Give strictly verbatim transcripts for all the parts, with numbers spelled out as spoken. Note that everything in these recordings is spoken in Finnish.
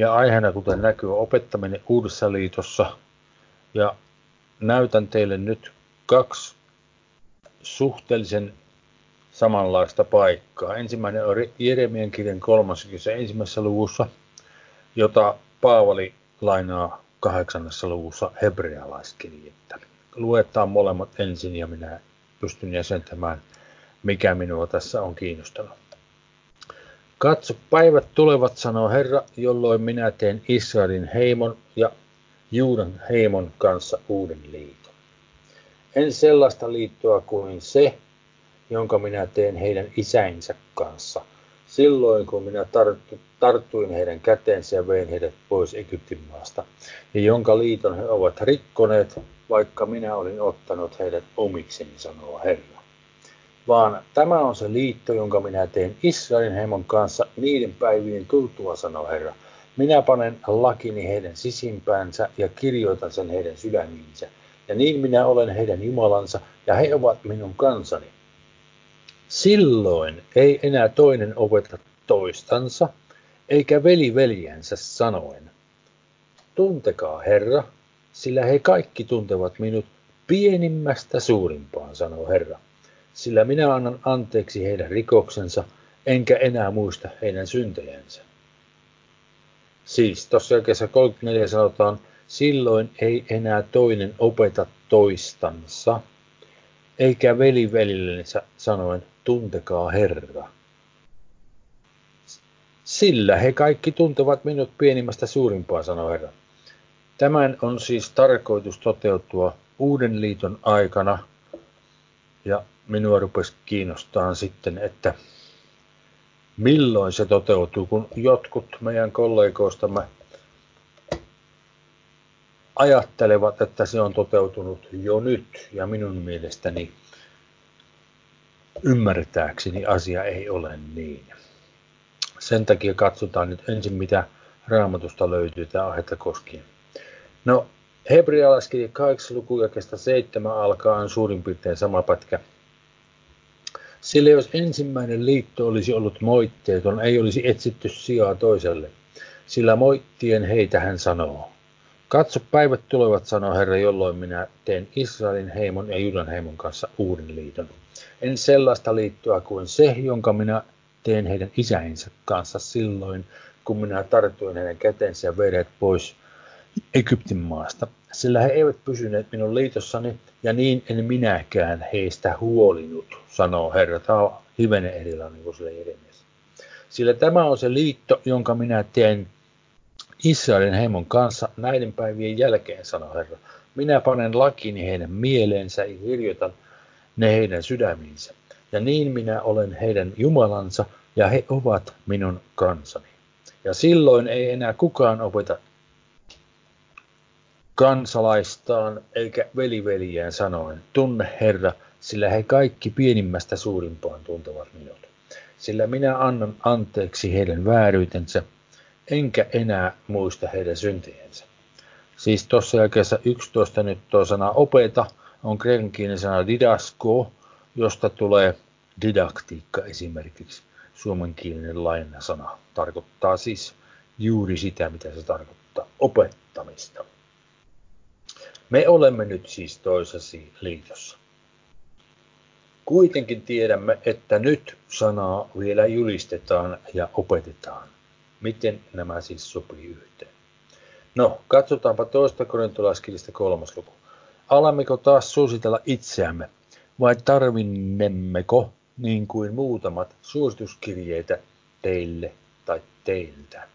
ja aiheena, kuten näkyy, opettaminen Uudessa liitossa. Ja näytän teille nyt kaksi suhteellisen samanlaista paikkaa. Ensimmäinen on Jeremian kirjan kolmaskymmenesensimmäisessä luvussa, jota Paavali lainaa kahdeksannessa luvussa hebrealaiskirjettä. Luetaan molemmat ensin ja minä pystyn jäsentämään, mikä minua tässä on kiinnostanut. Katso, päivät tulevat, sanoo Herra, jolloin minä teen Israelin heimon ja Juudan heimon kanssa uuden liiton. En sellaista liittoa kuin se, jonka minä teen heidän isäinsä kanssa, silloin kun minä tarttuin heidän käteensä ja vein heidät pois Egyptin maasta, ja jonka liiton he ovat rikkoneet, vaikka minä olin ottanut heidät omikseni, sanoo Herra. Vaan tämä on se liitto, jonka minä teen Israelin heimon kanssa niiden päivien tultua, sanoo Herra. Minä panen lakini heidän sisimpäänsä ja kirjoitan sen heidän sydämiinsä. Ja niin minä olen heidän Jumalansa ja he ovat minun kansani. Silloin ei enää toinen opeta toistansa, eikä veli veljänsä sanoen. Tuntekaa Herra, sillä he kaikki tuntevat minut pienimmästä suurimpaan, sanoo Herra. Sillä minä annan anteeksi heidän rikoksensa, enkä enää muista heidän syntejänsä. Siis tuossa jakeessa kolmekymmentäneljä sanotaan, silloin ei enää toinen opeta toistansa, eikä veli velillensä sanoen, tuntekaa Herra. Sillä he kaikki tuntevat minut pienimmästä suurimpaan, sanoo Herra. Tämän on siis tarkoitus toteutua uuden liiton aikana, ja minua rupesi kiinnostaa sitten, että milloin se toteutuu, kun jotkut meidän kollegoistamme ajattelevat, että se on toteutunut jo nyt, ja minun mielestäni ymmärtääkseni asia ei ole niin. Sen takia katsotaan nyt ensin, mitä Raamatusta löytyy tämä aihetta koskien. No, hebrealaiskirja kahdeksan luku jakeesta seitsemän alkaa on suurin piirtein sama pätkä. Sillä jos ensimmäinen liitto olisi ollut moitteeton, ei olisi etsitty sijaa toiselle, sillä moittien heitä hän sanoo. Katso, päivät tulevat, sanoo Herra, jolloin minä teen Israelin heimon ja Juudan heimon kanssa uuden liiton. En sellaista liittoa kuin se, jonka minä teen heidän isäinsä kanssa silloin, kun minä tartuin heidän kätensä ja vein pois Egyptin maasta. Sillä he eivät pysyneet minun liitossani, ja niin en minäkään heistä huolinut, sanoo Herra. Tämä on hivenen erilainen kuin sille Jeremiassa. Sillä tämä on se liitto, jonka minä teen Israelin heimon kanssa näiden päivien jälkeen, sanoo Herra. Minä panen lakini heidän mieleensä ja kirjoitan ne heidän sydämiinsä. Ja niin minä olen heidän Jumalansa, ja he ovat minun kansani. Ja silloin ei enää kukaan opeta kansalaistaan eikä veliveljään sanoen, tunne Herra, sillä he kaikki pienimmästä suurimpaan tuntevat minut. Sillä minä annan anteeksi heidän vääryytensä, enkä enää muista heidän syntiensä. Siis tuossa jälkeessä yksitoista nyt tuo sana opeta on kreikan sana didasko, josta tulee didaktiikka esimerkiksi. Suomenkielinen lainasana tarkoittaa siis juuri sitä, mitä se tarkoittaa, opettamista. Me olemme nyt siis toisessa liitossa. Kuitenkin tiedämme, että nyt sanaa vielä julistetaan ja opetetaan. Miten nämä siis sopii yhteen? No, katsotaanpa toista korintolaiskirjasta kolmas luku. Alammeko taas suositella itseämme vai tarvinnemmeko niin kuin muutamat suosituskirjeitä teille tai teiltä?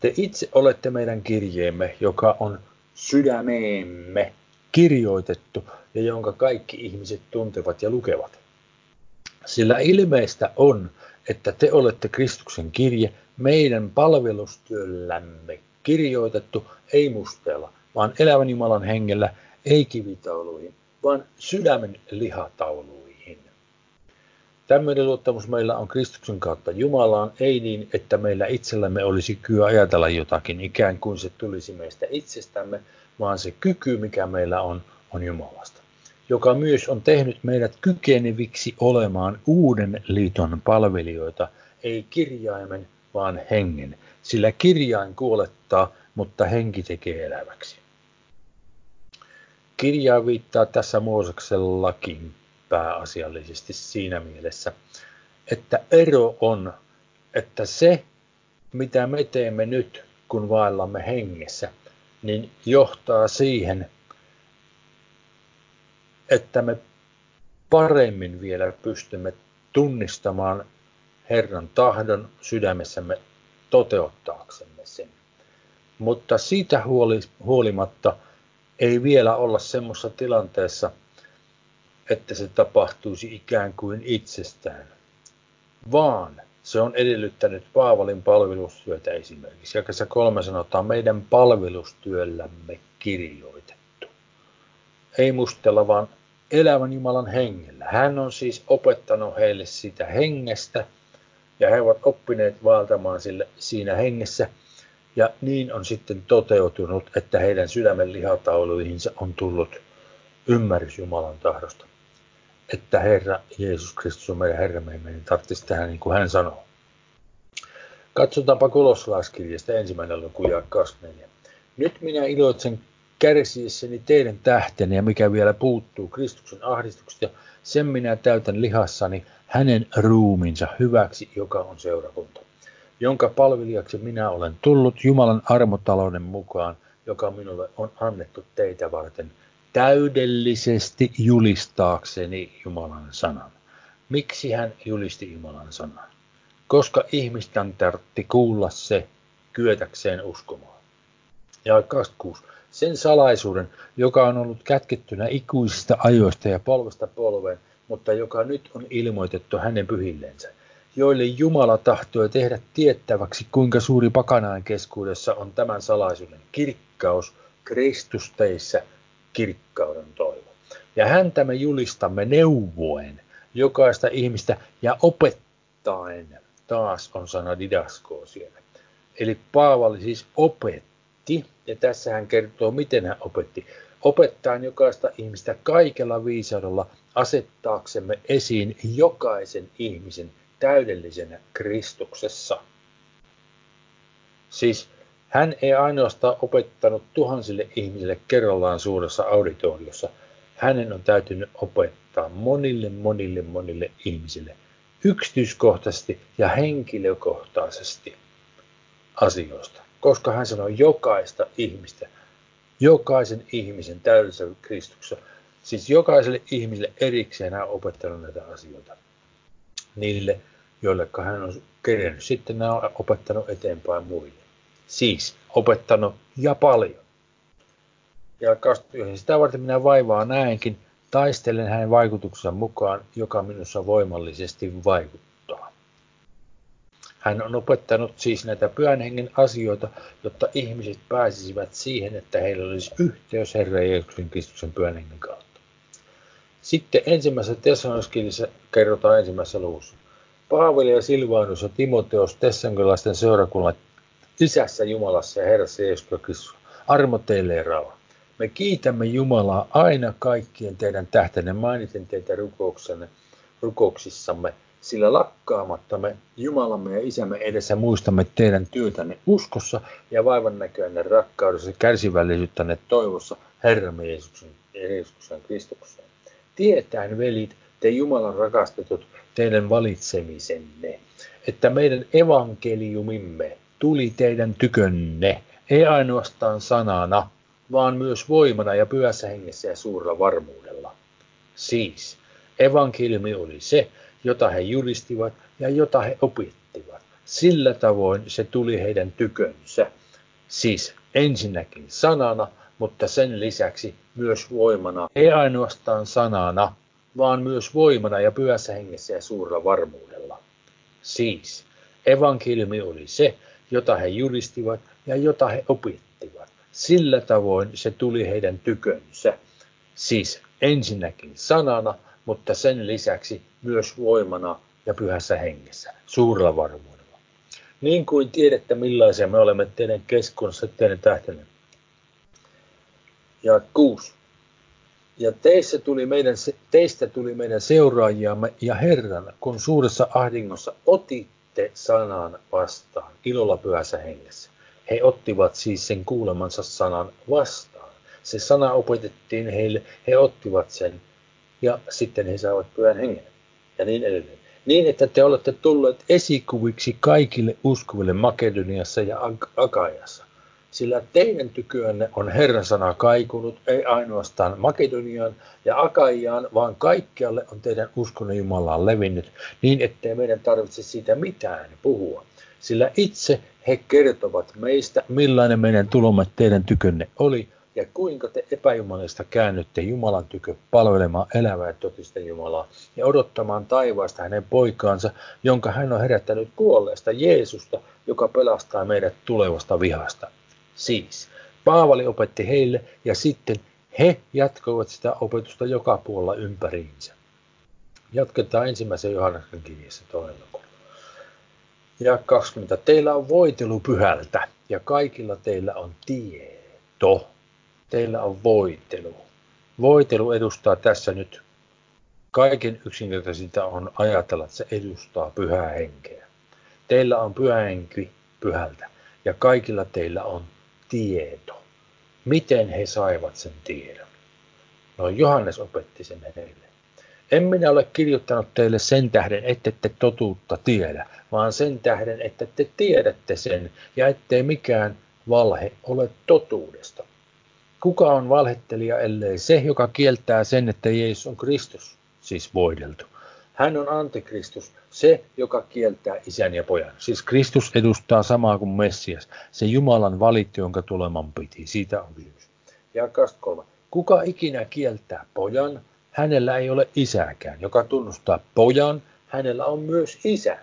Te itse olette meidän kirjeemme, joka on sydämeemme kirjoitettu ja jonka kaikki ihmiset tuntevat ja lukevat. Sillä ilmeistä on, että te olette Kristuksen kirje, meidän palvelustyöllämme kirjoitettu, ei musteella, vaan elävän Jumalan hengellä, ei kivitauluihin, vaan sydämen lihatauluihin. Tämmöinen luottamus meillä on Kristuksen kautta Jumalaan, ei niin, että meillä itsellämme olisi kyky ajatella jotakin, ikään kuin se tulisi meistä itsestämme, vaan se kyky, mikä meillä on, on Jumalasta, joka myös on tehnyt meidät kykeneviksi olemaan uuden liiton palvelijoita, ei kirjaimen, vaan hengen, sillä kirjain kuolettaa, mutta henki tekee eläväksi. Kirjaa viittaa tässä Mooseksen lakiin pääasiallisesti siinä mielessä, että ero on, että se, mitä me teemme nyt, kun vaellamme hengessä, niin johtaa siihen, että me paremmin vielä pystymme tunnistamaan Herran tahdon sydämessämme toteuttaaksemme sen. Mutta siitä huolimatta ei vielä olla semmoisessa tilanteessa, että se tapahtuisi ikään kuin itsestään, vaan se on edellyttänyt Paavalin palvelustyötä esimerkiksi. Jakessa kolme sanotaan meidän palvelustyöllämme kirjoitettu. Ei mustella, vaan elävän Jumalan hengellä. Hän on siis opettanut heille sitä hengestä ja he ovat oppineet vaeltamaan sille siinä hengessä. Ja niin on sitten toteutunut, että heidän sydämen lihatauluihinsa on tullut ymmärrys Jumalan tahdosta. Että Herra Jeesus Kristus on meidän Herramme, ei meidän tarvitsisi tehdä niin kuin hän sanoo. Katsotaanpa Kolossalaiskirjasta ensimmäinen luku ja kaksikymmentäneljä. Nyt minä iloitsen kärsiessäni teidän tähtenne ja mikä vielä puuttuu Kristuksen ahdistuksesta, sen minä täytän lihassani hänen ruumiinsa hyväksi, joka on seurakunta, jonka palvelijaksi minä olen tullut Jumalan armotalouden mukaan, joka minulle on annettu teitä varten, täydellisesti julistaakseni Jumalan sanan. Miksi hän julisti Jumalan sanan? Koska ihmisten tartti kuulla se kyetäkseen uskomaan. Ja kaksikymmentäkuusi. Sen salaisuuden, joka on ollut kätkettynä ikuisista ajoista ja polvesta polveen, mutta joka nyt on ilmoitettu hänen pyhilleensä, joille Jumala tahtoi tehdä tiettäväksi, kuinka suuri pakanain keskuudessa on tämän salaisuuden kirkkaus Kristus teissä, kirkkauden toivo. Ja häntä me julistamme neuvoen jokaista ihmistä ja opettaen, taas on sana didaskoo siellä. Eli Paavali siis opetti, ja tässä hän kertoo, miten hän opetti, opettaen jokaista ihmistä kaikella viisaudella asettaaksemme esiin jokaisen ihmisen täydellisenä Kristuksessa. Siis hän ei ainoastaan opettanut tuhansille ihmisille kerrallaan suuressa auditoriossa. Hänen on täytynyt opettaa monille, monille, monille ihmisille yksityiskohtaisesti ja henkilökohtaisesti asioista. Koska hän sanoi jokaista ihmistä, jokaisen ihmisen täydellisessä Kristuksessa. Siis jokaiselle ihmiselle erikseen hän on opettanut näitä asioita. Niille, joille hän on kerennyt. Sitten hän on opettanut eteenpäin muille. Siis opettanut ja paljon. Ja sitä varten minä vaivaa näenkin, taistelen hänen vaikutuksensa mukaan, joka minussa voimallisesti vaikuttaa. Hän on opettanut siis näitä pyhän hengen asioita, jotta ihmiset pääsisivät siihen, että heillä olisi yhteys Herran Jeesuksen Kristuksen pyhän hengen kautta. Sitten ensimmäisessä Tessalonicensikirjassa kerrotaan ensimmäisessä luvussa. Paavali ja Silvanus ja Timoteos Tessalonicensilaisten seurakunnalle Isässä Jumalassa ja Herrassa Jeesus Kristus, armo teille ja rauha. Me kiitämme Jumalaa aina kaikkien teidän tähtenne, mainiten teitä rukouksissamme, sillä lakkaamatta me Jumalamme ja Isämme edessä muistamme teidän työtänne uskossa ja vaivan näköänne rakkaudessa ja kärsivällisyyttänne toivossa Herramme Jeesuksen, Jeesuksen Kristukseen. Tietäen, velit, te Jumalan rakastetut, teidän valitsemisenne, että meidän evankeliumimme tuli teidän tykönne, ei ainoastaan sanana, vaan myös voimana ja pyhässä hengessä ja suurella varmuudella. Siis evankeliumi oli se, jota he julistivat ja jota he opettivat. Sillä tavoin se tuli heidän tykönsä. Siis ensinnäkin sanana, mutta sen lisäksi myös voimana, ei ainoastaan sanana, vaan myös voimana ja pyhässä hengessä ja suurella varmuudella. Siis evankeliumi oli se, jota he julistivat ja jota he opettivat. Sillä tavoin se tuli heidän tykönsä. Siis ensinnäkin sanana, mutta sen lisäksi myös voimana ja pyhässä hengessä, suurella varmuudella. Niin kuin tiedätte, millaisia me olemme teidän keskuudessa, teidän tähtenne. Ja kuusi. Ja teistä tuli meidän, teistä tuli meidän seuraajiamme ja Herran, kun suuressa ahdingossa otitte otitte sanan vastaan ilolla pyhässä hengessä. He ottivat siis sen kuulemansa sanan vastaan. Se sana opetettiin heille, he ottivat sen ja sitten he saivat pyhän hengen ja niin edelleen. Niin, että te olette tulleet esikuviksi kaikille uskoville Makedoniassa ja Akaiassa. Sillä teidän tykyönne on Herran sana kaikunut, ei ainoastaan Makedoniaan ja Akaiaan, vaan kaikkialle on teidän uskonne Jumalaan levinnyt, niin ettei meidän tarvitse siitä mitään puhua. Sillä itse he kertovat meistä, millainen meidän tulomme teidän tykönne oli, ja kuinka te epäjumalista käännytte Jumalan tykö palvelemaan elävää totista Jumalaa ja odottamaan taivaasta hänen poikaansa, jonka hän on herättänyt kuolleesta Jeesusta, joka pelastaa meidät tulevasta vihasta. Siis Paavali opetti heille ja sitten he jatkoivat sitä opetusta joka puolella ympäriinsä. Jatketaan ensimmäisen Johanneksen kirjassa toinen luku. Ja kaksikymmentä. Teillä on voitelu pyhältä ja kaikilla teillä on tieto. Teillä on voitelu. Voitelu edustaa tässä nyt, kaiken yksinkertaisinta on ajatella, että se edustaa pyhää henkeä. Teillä on pyhä henki pyhältä ja kaikilla teillä on tieto. Miten he saivat sen tiedon? No Johannes opetti sen heille. En minä ole kirjoittanut teille sen tähden, ettette totuutta tiedä, vaan sen tähden, että te tiedätte sen ja ettei mikään valhe ole totuudesta. Kuka on valhettelija, ellei se, joka kieltää sen, että Jeesus on Kristus, siis voideltu. Hän on antikristus, se, joka kieltää isän ja pojan. Siis Kristus edustaa samaa kuin Messias, se Jumalan valittu, jonka tuleman piti. Siitä on kysymys. Ja kolme. Kuka ikinä kieltää pojan, hänellä ei ole isääkään. Joka tunnustaa pojan, hänellä on myös isä.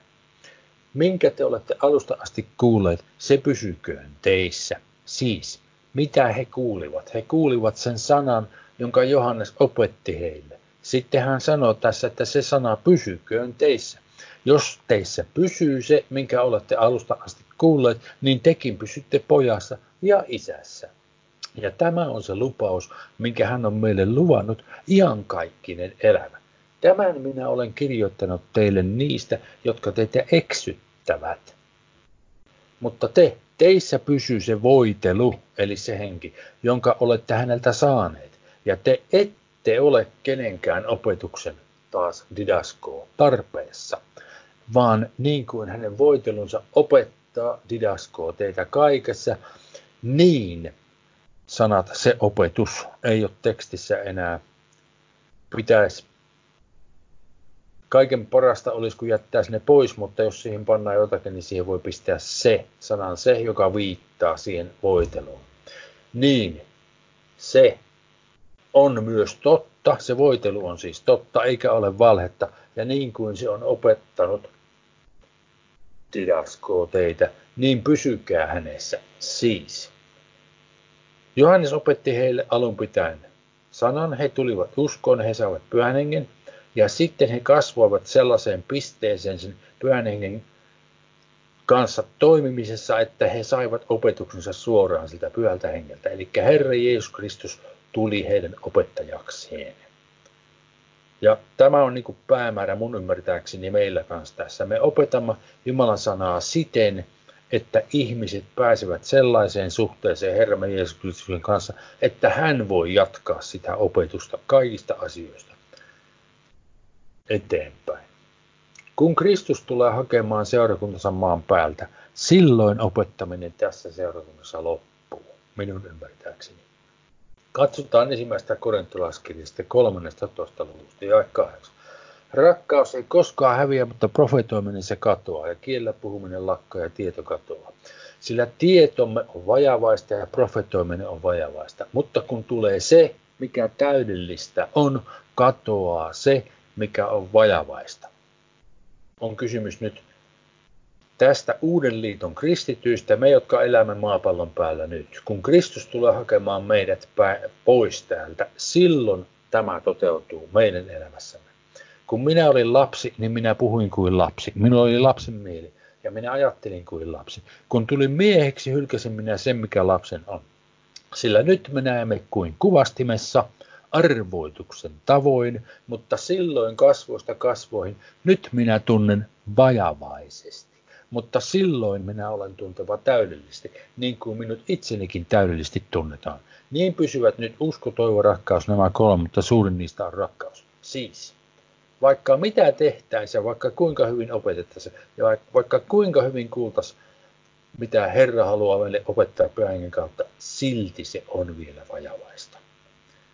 Minkä te olette alusta asti kuulleet, se pysyköön teissä. Siis. Mitä he kuulivat? He kuulivat sen sanan, jonka Johannes opetti heille. Sitten hän sanoo tässä, että se sana pysyköön teissä. Jos teissä pysyy se, minkä olette alusta asti kuulleet, niin tekin pysytte pojassa ja isässä. Ja tämä on se lupaus, minkä hän on meille luvannut, iankaikkinen elämä. Tämän minä olen kirjoittanut teille niistä, jotka teitä eksyttävät. Mutta te... Teissä pysyy se voitelu, eli se henki, jonka olette häneltä saaneet, ja te ette ole kenenkään opetuksen taas didaskoon tarpeessa, vaan niin kuin hänen voitelunsa opettaa didaskoo teitä kaikessa, niin sanat se opetus ei ole tekstissä enää. Pitäisi Kaiken parasta olisi, kun jättäisi ne pois, mutta jos siihen pannaan jotakin, niin siihen voi pistää se, sanan se, joka viittaa siihen voiteluun. Niin, se on myös totta, se voitelu on siis totta, eikä ole valhetta, ja niin kuin se on opettanut, didaskoo teitä, niin pysykää hänessä siis. Johannes opetti heille alun pitäen sanan, he tulivat uskoon, he saivat pyhän hengen. Ja sitten he kasvoivat sellaiseen pisteeseen sen pyhän hengen kanssa toimimisessa, että he saivat opetuksensa suoraan siltä pyhältä hengeltä. Eli Herra Jeesus Kristus tuli heidän opettajakseen. Ja tämä on niin kuin päämäärä mun ymmärtääkseni meillä kanssa tässä. Me opetamme Jumalan sanaa siten, että ihmiset pääsevät sellaiseen suhteeseen Herramme Jeesus Kristuksen kanssa, että hän voi jatkaa sitä opetusta kaikista asioista eteenpäin. Kun Kristus tulee hakemaan seurakuntansa maan päältä, silloin opettaminen tässä seurakunnassa loppuu, minun ymmärtääkseni. Katsotaan ensimmäistä korintolaiskirjasta kolmannestatoista luvusta ja kahdeksan. Rakkaus ei koskaan häviä, mutta profetoiminen se katoaa, ja kielellä puhuminen lakkaa ja tieto katoaa. Sillä tietomme on vajavaista ja profetoiminen on vajavaista, mutta kun tulee se, mikä täydellistä on, katoaa se, mikä on vajavaista. On kysymys nyt tästä uuden liiton kristityistä, me jotka elämme maapallon päällä nyt. Kun Kristus tulee hakemaan meidät pois täältä, silloin tämä toteutuu meidän elämässämme. Kun minä olin lapsi, niin minä puhuin kuin lapsi. Minulla oli lapsen mieli ja minä ajattelin kuin lapsi. Kun tulin mieheksi, hylkäsin minä sen, mikä lapsen on. Sillä nyt me näemme kuin kuvastimessa, arvoituksen tavoin, mutta silloin kasvoista kasvoihin, nyt minä tunnen vajavaisesti. mutta silloin minä olen tunteva täydellisesti, niin kuin minut itsenikin täydellisesti tunnetaan. Niin pysyvät nyt usko, toivo, rakkaus, nämä kolme, mutta suurin niistä on rakkaus. Siis, vaikka mitä tehtäisiin, vaikka kuinka hyvin opetettaisiin, ja vaikka kuinka hyvin kuultaisiin, mitä Herra haluaa meille opettaa Pyhän Hengen kautta, silti se on vielä vajavaista.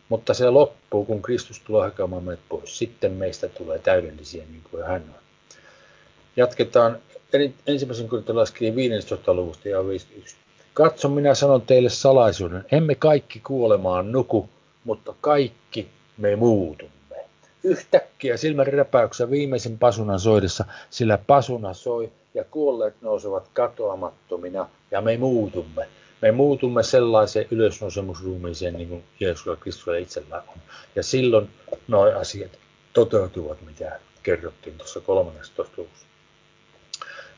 Mutta se loppuu, kun Kristus tulee hakemaan meidät pois. Sitten meistä tulee täydellisiä, niin kuin hän on. Jatketaan ensimmäisen korintolaiskirjan viidentoista luvusta ja viisikymmentäyksi. Katso, minä sanon teille salaisuuden. Emme kaikki kuolemaan nuku, mutta kaikki me muutumme. Yhtäkkiä silmänräpäyksessä viimeisen pasunan soidessa, sillä pasuna soi ja kuolleet nousevat katoamattomina ja me muutumme. Me muutumme sellaiseen ylösnousemusruumiiseen, niin kuin Jeesuksella Kristuksella itsellään on. Ja silloin nuo asiat toteutuvat, mitä kerrottiin tuossa kolmannessatoista luvussa.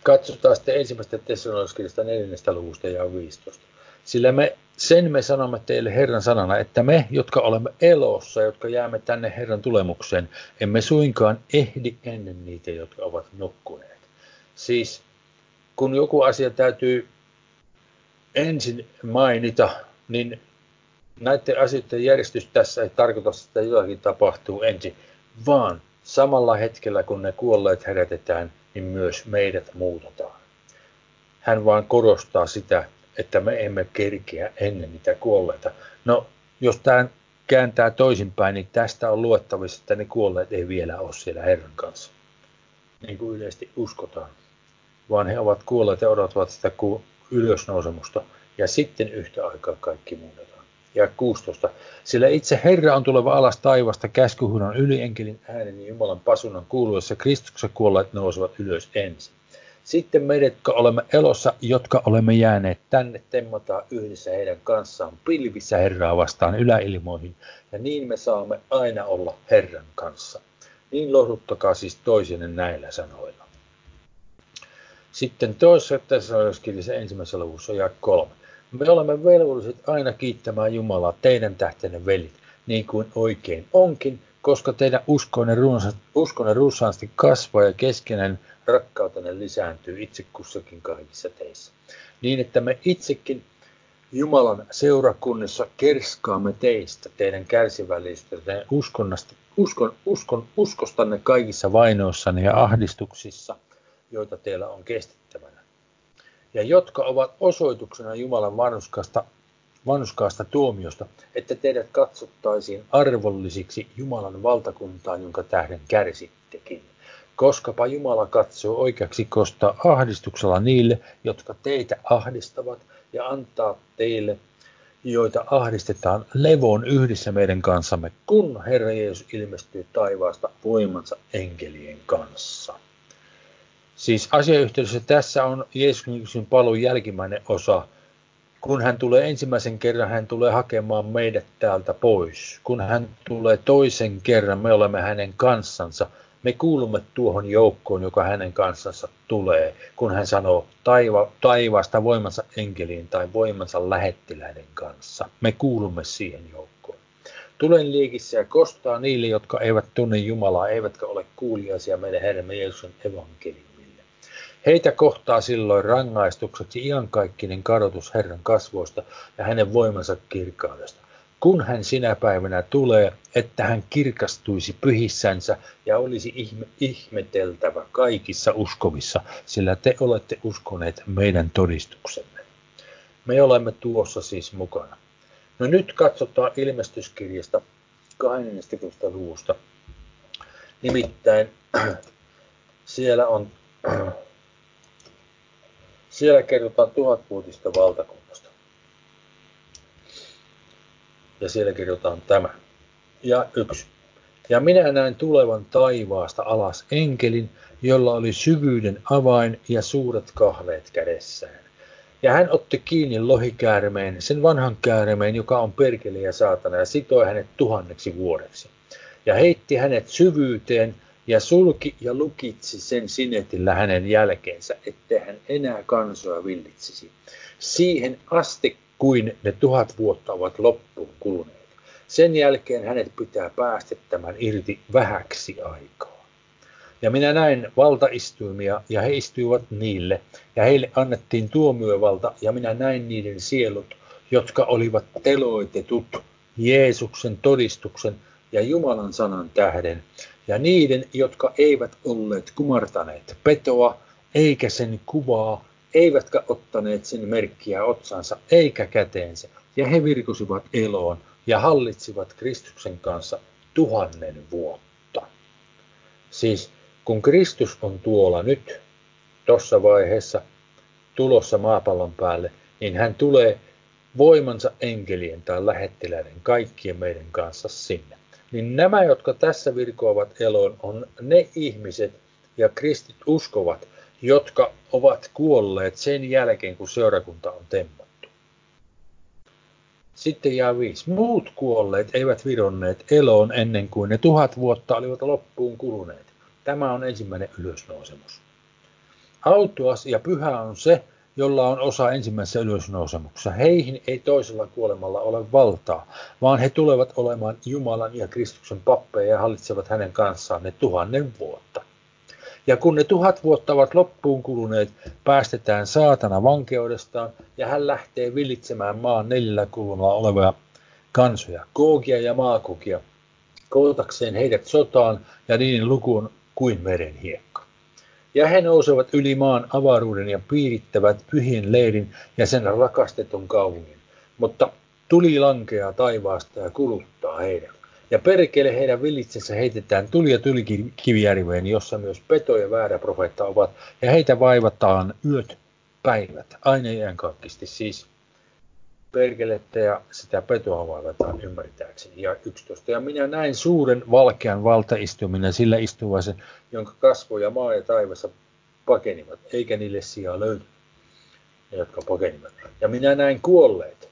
Katsotaan sitten ensimmäistä Tessalonicensikirjasta neljännestä luvusta ja viidentoista. Sillä me, sen me sanomme teille Herran sanana, että me, jotka olemme elossa, jotka jäämme tänne Herran tulemukseen, emme suinkaan ehdi ennen niitä, jotka ovat nukkuneet. Siis kun joku asia täytyy ensin mainita, niin näiden asioiden järjestys tässä ei tarkoita sitä, että jotakin tapahtuu ensin, vaan samalla hetkellä, kun ne kuolleet herätetään, niin myös meidät muutetaan. Hän vaan korostaa sitä, että me emme kerkeä ennen niitä kuolleita. No, jos tämä kääntää toisinpäin, niin tästä on luettavissa, että ne kuolleet ei vielä ole siellä Herran kanssa, niin kuin yleisesti uskotaan, vaan he ovat kuolleet ja odottavat sitä ku- ylösnousemusta, ja sitten yhtä aikaa kaikki muutetaan. Ja kuusitoista. Sillä itse Herra on tuleva alas taivasta käskyhuudon yli enkelin äänen ja Jumalan pasunan kuuluessa Kristuksessa kuolleet nousevat ylös ensin. Sitten meidät, jotka olemme elossa, jotka olemme jääneet tänne, temmataan yhdessä heidän kanssaan pilvissä Herraa vastaan yläilmoihin, ja niin me saamme aina olla Herran kanssa. Niin lohduttakaa siis toisenne näillä sanoilla. Sitten toisessa Tessalonicensikirjassa ensimmäisessä luvussa ja kolme. Me olemme velvolliset aina kiittämään Jumalaa teidän tähtenne velit, niin kuin oikein onkin, koska teidän uskonne runsaasti kasvaa ja keskeinen rakkautenne lisääntyy itse kussakin kaikissa teissä. Niin, että me itsekin Jumalan seurakunnassa kerskaamme teistä, teidän kärsivällisyyttä, teidän uskonnasta, uskon, uskon, uskostanne kaikissa vainoissanne ja ahdistuksissa, joita teillä on kestettävänä, ja jotka ovat osoituksena Jumalan vanhuskaasta, vanhuskaasta tuomiosta, että teidät katsottaisiin arvollisiksi Jumalan valtakuntaan, jonka tähden kärsittekin. Koskapa Jumala katsoo oikeaksi kostaa ahdistuksella niille, jotka teitä ahdistavat, ja antaa teille, joita ahdistetaan, levoon yhdessä meidän kanssamme, kun Herra Jeesus ilmestyy taivaasta voimansa enkelien kanssa. Siis asiayhteydessä tässä on Jeesuksen paluun jälkimmäinen osa. Kun hän tulee ensimmäisen kerran, hän tulee hakemaan meidät täältä pois. Kun hän tulee toisen kerran, me olemme hänen kanssansa. Me kuulumme tuohon joukkoon, joka hänen kanssansa tulee. Kun hän sanoo taiva, taivaasta voimansa enkeliin tai voimansa lähettiläiden kanssa. Me kuulumme siihen joukkoon. Tulen liekissä ja kostaa niille, jotka eivät tunne Jumalaa, eivätkä ole kuuliaisia meille Herramme Jeesuksen evankeliin. Heitä kohtaa silloin rangaistukseksi iankaikkinen kadotus Herran kasvoista ja hänen voimansa kirkkaudesta, kun hän sinä päivänä tulee, että hän kirkastuisi pyhissänsä ja olisi ihme, ihmeteltävä kaikissa uskovissa, sillä te olette uskoneet meidän todistuksemme. Me olemme tuossa siis mukana. No nyt katsotaan ilmestyskirjasta kahdennestatoista luvusta. Nimittäin siellä on... Siellä kerrotaan tuhatvuotista valtakunnasta. Ja siellä kerrotaan tämä. Ja yksi. Ja minä näin tulevan taivaasta alas enkelin, jolla oli syvyyden avain ja suuret kahleet kädessään. Ja hän otti kiinni lohikäärmeen, sen vanhan käärmeen, joka on perkele ja saatana, ja sitoi hänet tuhanneksi vuodeksi. Ja heitti hänet syvyyteen, ja sulki ja lukitsi sen sinetillä hänen jälkeensä, ettei hän enää kansoja villitsisi. Siihen asti, kuin ne tuhat vuotta ovat loppuun kuluneet. Sen jälkeen hänet pitää päästettämään irti vähäksi aikaa. Ja minä näin valtaistuimia, ja he istuivat niille, ja heille annettiin tuomiovalta, ja minä näin niiden sielut, jotka olivat teloitetut Jeesuksen todistuksen ja Jumalan sanan tähden, ja niiden, jotka eivät olleet kumartaneet petoa, eikä sen kuvaa, eivätkä ottaneet sen merkkiä otsansa, eikä käteensä, ja he virkusivat eloon, ja hallitsivat Kristuksen kanssa tuhannen vuotta. Siis kun Kristus on tuolla nyt, tuossa vaiheessa, tulossa maapallon päälle, niin hän tulee voimansa enkelien tai lähettiläiden kaikkien meidän kanssa sinne. Niin nämä, jotka tässä virkoavat eloon, on ne ihmiset ja kristit uskovat, jotka ovat kuolleet sen jälkeen, kun seurakunta on temmattu. Sitten jää viisi. Muut kuolleet eivät vironneet eloon ennen kuin ne tuhat vuotta olivat loppuun kuluneet. Tämä on ensimmäinen ylösnousemus. Autuas ja pyhä on se, jolla on osa ensimmäisessä ylösnousemuksessa. Heihin ei toisella kuolemalla ole valtaa, vaan he tulevat olemaan Jumalan ja Kristuksen pappeja ja hallitsevat hänen kanssaan ne tuhannen vuotta. Ja kun ne tuhat vuotta ovat loppuun kuluneet, päästetään saatana vankeudestaan ja hän lähtee villitsemään maan neljällä kulmalla olevia kansoja, Googia ja Maagogia, kootakseen heidät sotaan ja niiden luku on kuin meren hiekka. Ja he nousevat yli maan avaruuden ja piirittävät pyhien leirin ja sen rakastetun kaupungin, mutta tuli lankeaa taivaasta ja kuluttaa heidän. Ja perkele heidän villitsensä heitetään tuli- ja tulikivijärveen, jossa myös peto ja väärä profeetta ovat, ja heitä vaivataan yöt päivät, aina iänkaikkisesti. Siis perkelettä ja sitä petoa vaivataan ymmärtääkseni. Ja yksitoista. Ja minä näin suuren valkean valtaistuminen sillä istuvaisen, jonka kasvoja maa ja taivassa pakenivat, eikä niille sijaa löydy, jotka pakenivat. Ja minä näin kuolleet,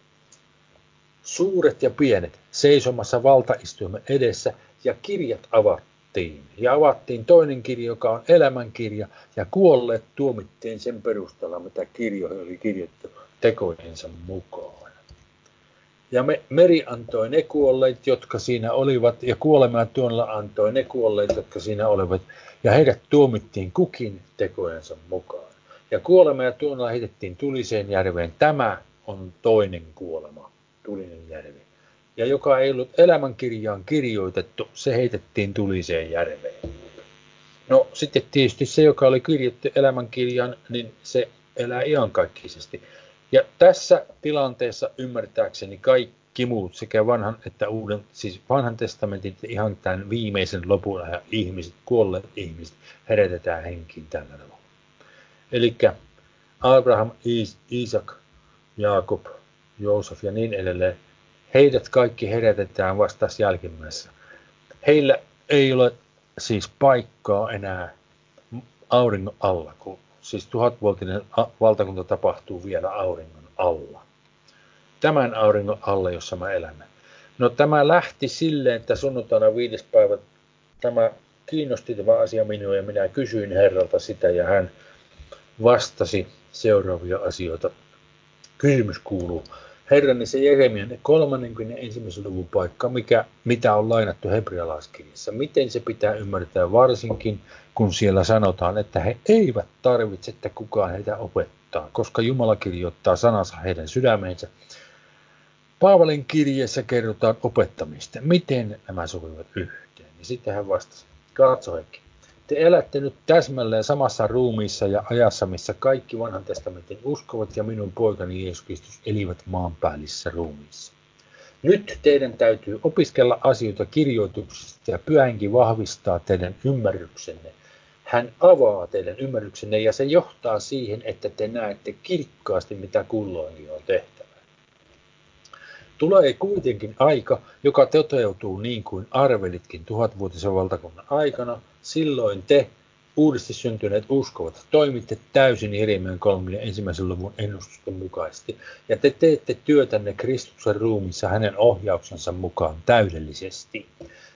suuret ja pienet, seisomassa valtaistuimen edessä, ja kirjat avattiin. Ja avattiin toinen kirja, joka on elämänkirja, ja kuolleet tuomittiin sen perusteella, mitä kirjoihin oli kirjoittu tekojensa mukaan. Ja me, meri antoi ne kuolleet, jotka siinä olivat, ja kuolemaa tuolla antoi ne kuolleet, jotka siinä olivat, ja heidät tuomittiin kukin tekojensa mukaan. Ja kuolemaa tuolla heitettiin tuliseen järveen. Tämä on toinen kuolema. Tulinen järvi. Ja joka ei ollut elämänkirjaan kirjoitettu, se heitettiin tuliseen järveen. No sitten tietysti se, joka oli kirjoittu elämänkirjaan, niin se elää iankaikkisesti. Ja tässä tilanteessa ymmärtääkseni kaikki muut, sekä vanhan että uuden, siis vanhan testamentin että ihan tämän viimeisen lopun ajan ihmiset, kuolleet ihmiset, herätetään henkiin tällä tavalla. Eli Abraham, Is- Iisak, Jaakob, Joosef ja niin edelleen, heidät kaikki herätetään vasta jälkimmäisessä. Heillä ei ole siis paikkaa enää auringon alla, kun siis tuhatvuotinen valtakunta tapahtuu vielä auringon alla. Tämän auringon alla, jossa mä elämme. No tämä lähti silleen, että sunnuntaina viides päivä tämä kiinnosti tämä asia minua ja minä kysyin Herralta sitä ja hän vastasi seuraavia asioita. Kysymys kuuluu. Herrani se Jeremian kolmaskymmenesensimmäinen luvun paikka, mikä, mitä on lainattu hebrealaiskirjassa. Miten se pitää ymmärtää varsinkin, kun siellä sanotaan, että he eivät tarvitse, että kukaan heitä opettaa, koska Jumala kirjoittaa sanansa heidän sydämeensä. Paavalin kirjeessä kerrotaan opettamista. Miten nämä sopivat yhteen? Ja sitten hän vastasi, katso Heikki. Te elätte nyt täsmälleen samassa ruumiissa ja ajassa, missä kaikki vanhan testamentin uskovat ja minun poikani Jeesus Kristus elivät maanpäällisessä ruumiissa. Nyt teidän täytyy opiskella asioita kirjoituksista ja Pyhä Henki vahvistaa teidän ymmärryksenne. Hän avaa teidän ymmärryksenne ja se johtaa siihen, että te näette kirkkaasti, mitä kulloinkin on tehtävä. Tulee kuitenkin aika, joka toteutuu niin kuin arvelitkin tuhatvuotisen valtakunnan aikana. Silloin te, uudesti syntyneet uskovat, toimitte täysin Jeremian kolmaskymmenesensimmäisen luvun ennustusten mukaisesti, ja te teette työtänne Kristuksen ruumissa hänen ohjauksensa mukaan täydellisesti.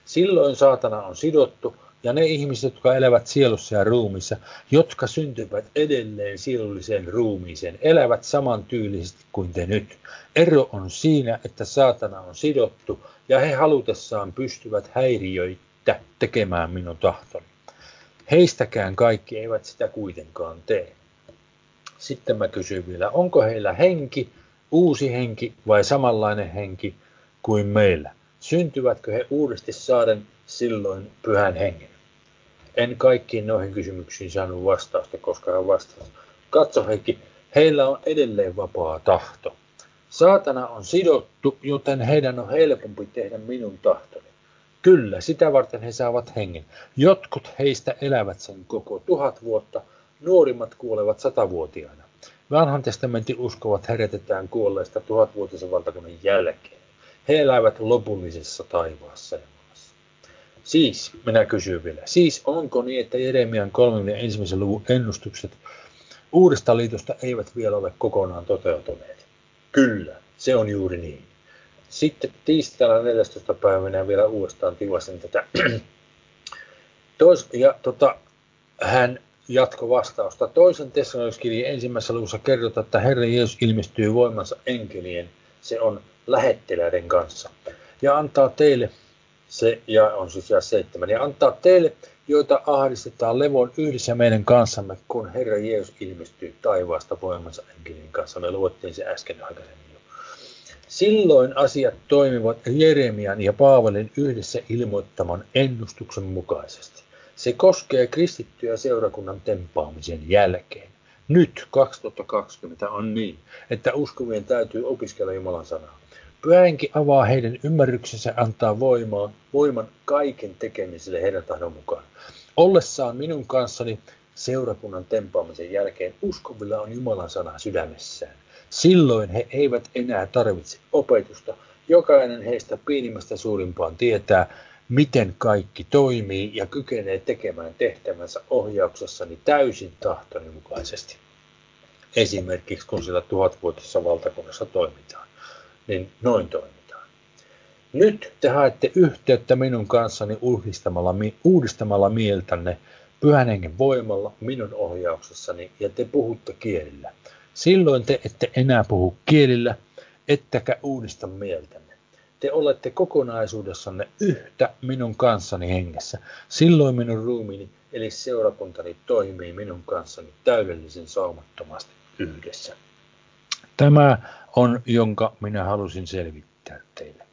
Silloin saatana on sidottu, ja ne ihmiset, jotka elävät sielussa ja ruumissa, jotka syntyvät edelleen sielulliseen ruumiiseen, elävät samantyylisesti kuin te nyt. Ero on siinä, että saatana on sidottu, ja he halutessaan pystyvät häiriöittämään. tekemään minun tahtoni. Heistäkään kaikki eivät sitä kuitenkaan tee. Sitten mä kysyin vielä, onko heillä henki, uusi henki vai samanlainen henki kuin meillä? Syntyvätkö he uudesti saaden silloin pyhän hengen? En kaikkiin noihin kysymyksiin saanut vastausta, koska hän vastasi. Katso Heikki, heillä on edelleen vapaa tahto. Saatana on sidottu, joten heidän on helpompi tehdä minun tahtoni. Kyllä, sitä varten he saavat hengen. Jotkut heistä elävät sen koko tuhat vuotta, nuorimmat kuolevat satavuotiaana. Vanhan testamentin uskovat herätetään kuolleista tuhatvuotisen valtakunnan jälkeen. He elävät lopullisessa taivaassa. Siis, minä kysyn vielä, siis onko niin, että Jeremian kolmekymmentäyksi luvun ennustukset uudesta liitosta eivät vielä ole kokonaan toteutuneet? Kyllä, se on juuri niin. Sitten tiistaina neljästoista päivänä vielä uudestaan tilasin tätä. Tois, ja, tota, hän jatkoi vastausta. Toisen Tessalonicenskirjeen ensimmäisessä luvussa kerrotaan, että Herra Jeesus ilmestyy voimansa enkelien, se on lähettiläiden kanssa, ja antaa teille, se ja on siis jää seitsemän, ja antaa teille, joita ahdistetaan levoon yhdessä meidän kanssamme, kun Herra Jeesus ilmestyy taivaasta voimansa enkelien kanssa. Me luettiin se äsken aikaisemmin. Silloin asiat toimivat Jeremian ja Paavalin yhdessä ilmoittaman ennustuksen mukaisesti. Se koskee kristittyjä seurakunnan tempaamisen jälkeen. Nyt kaksituhattakaksikymmentä on niin, että uskovien täytyy opiskella Jumalan sanaa. Pyhä Henki avaa heidän ymmärryksensä, antaa voimaa, voiman kaiken tekemiselle heidän tahdon mukaan. Ollessaan minun kanssani seurakunnan tempaamisen jälkeen uskovilla on Jumalan sana sydämessään. Silloin he eivät enää tarvitse opetusta. Jokainen heistä pienimmästä suurimpaan tietää, miten kaikki toimii ja kykenee tekemään tehtävänsä ohjauksessani täysin tahtoni mukaisesti. Esimerkiksi kun sillä tuhatvuotisessa valtakunnassa toimitaan, niin noin toimitaan. Nyt te haette yhteyttä minun kanssani uudistamalla, uudistamalla mieltänne Pyhän Hengen voimalla minun ohjauksessani ja te puhutte kielillä. Silloin te ette enää puhu kielillä, ettekä uudista mieltänne. Te olette kokonaisuudessanne yhtä minun kanssani hengessä. Silloin minun ruumiini, eli seurakuntani, toimii minun kanssani täydellisen saumattomasti yhdessä. Tämä on, jonka minä halusin selvittää teille.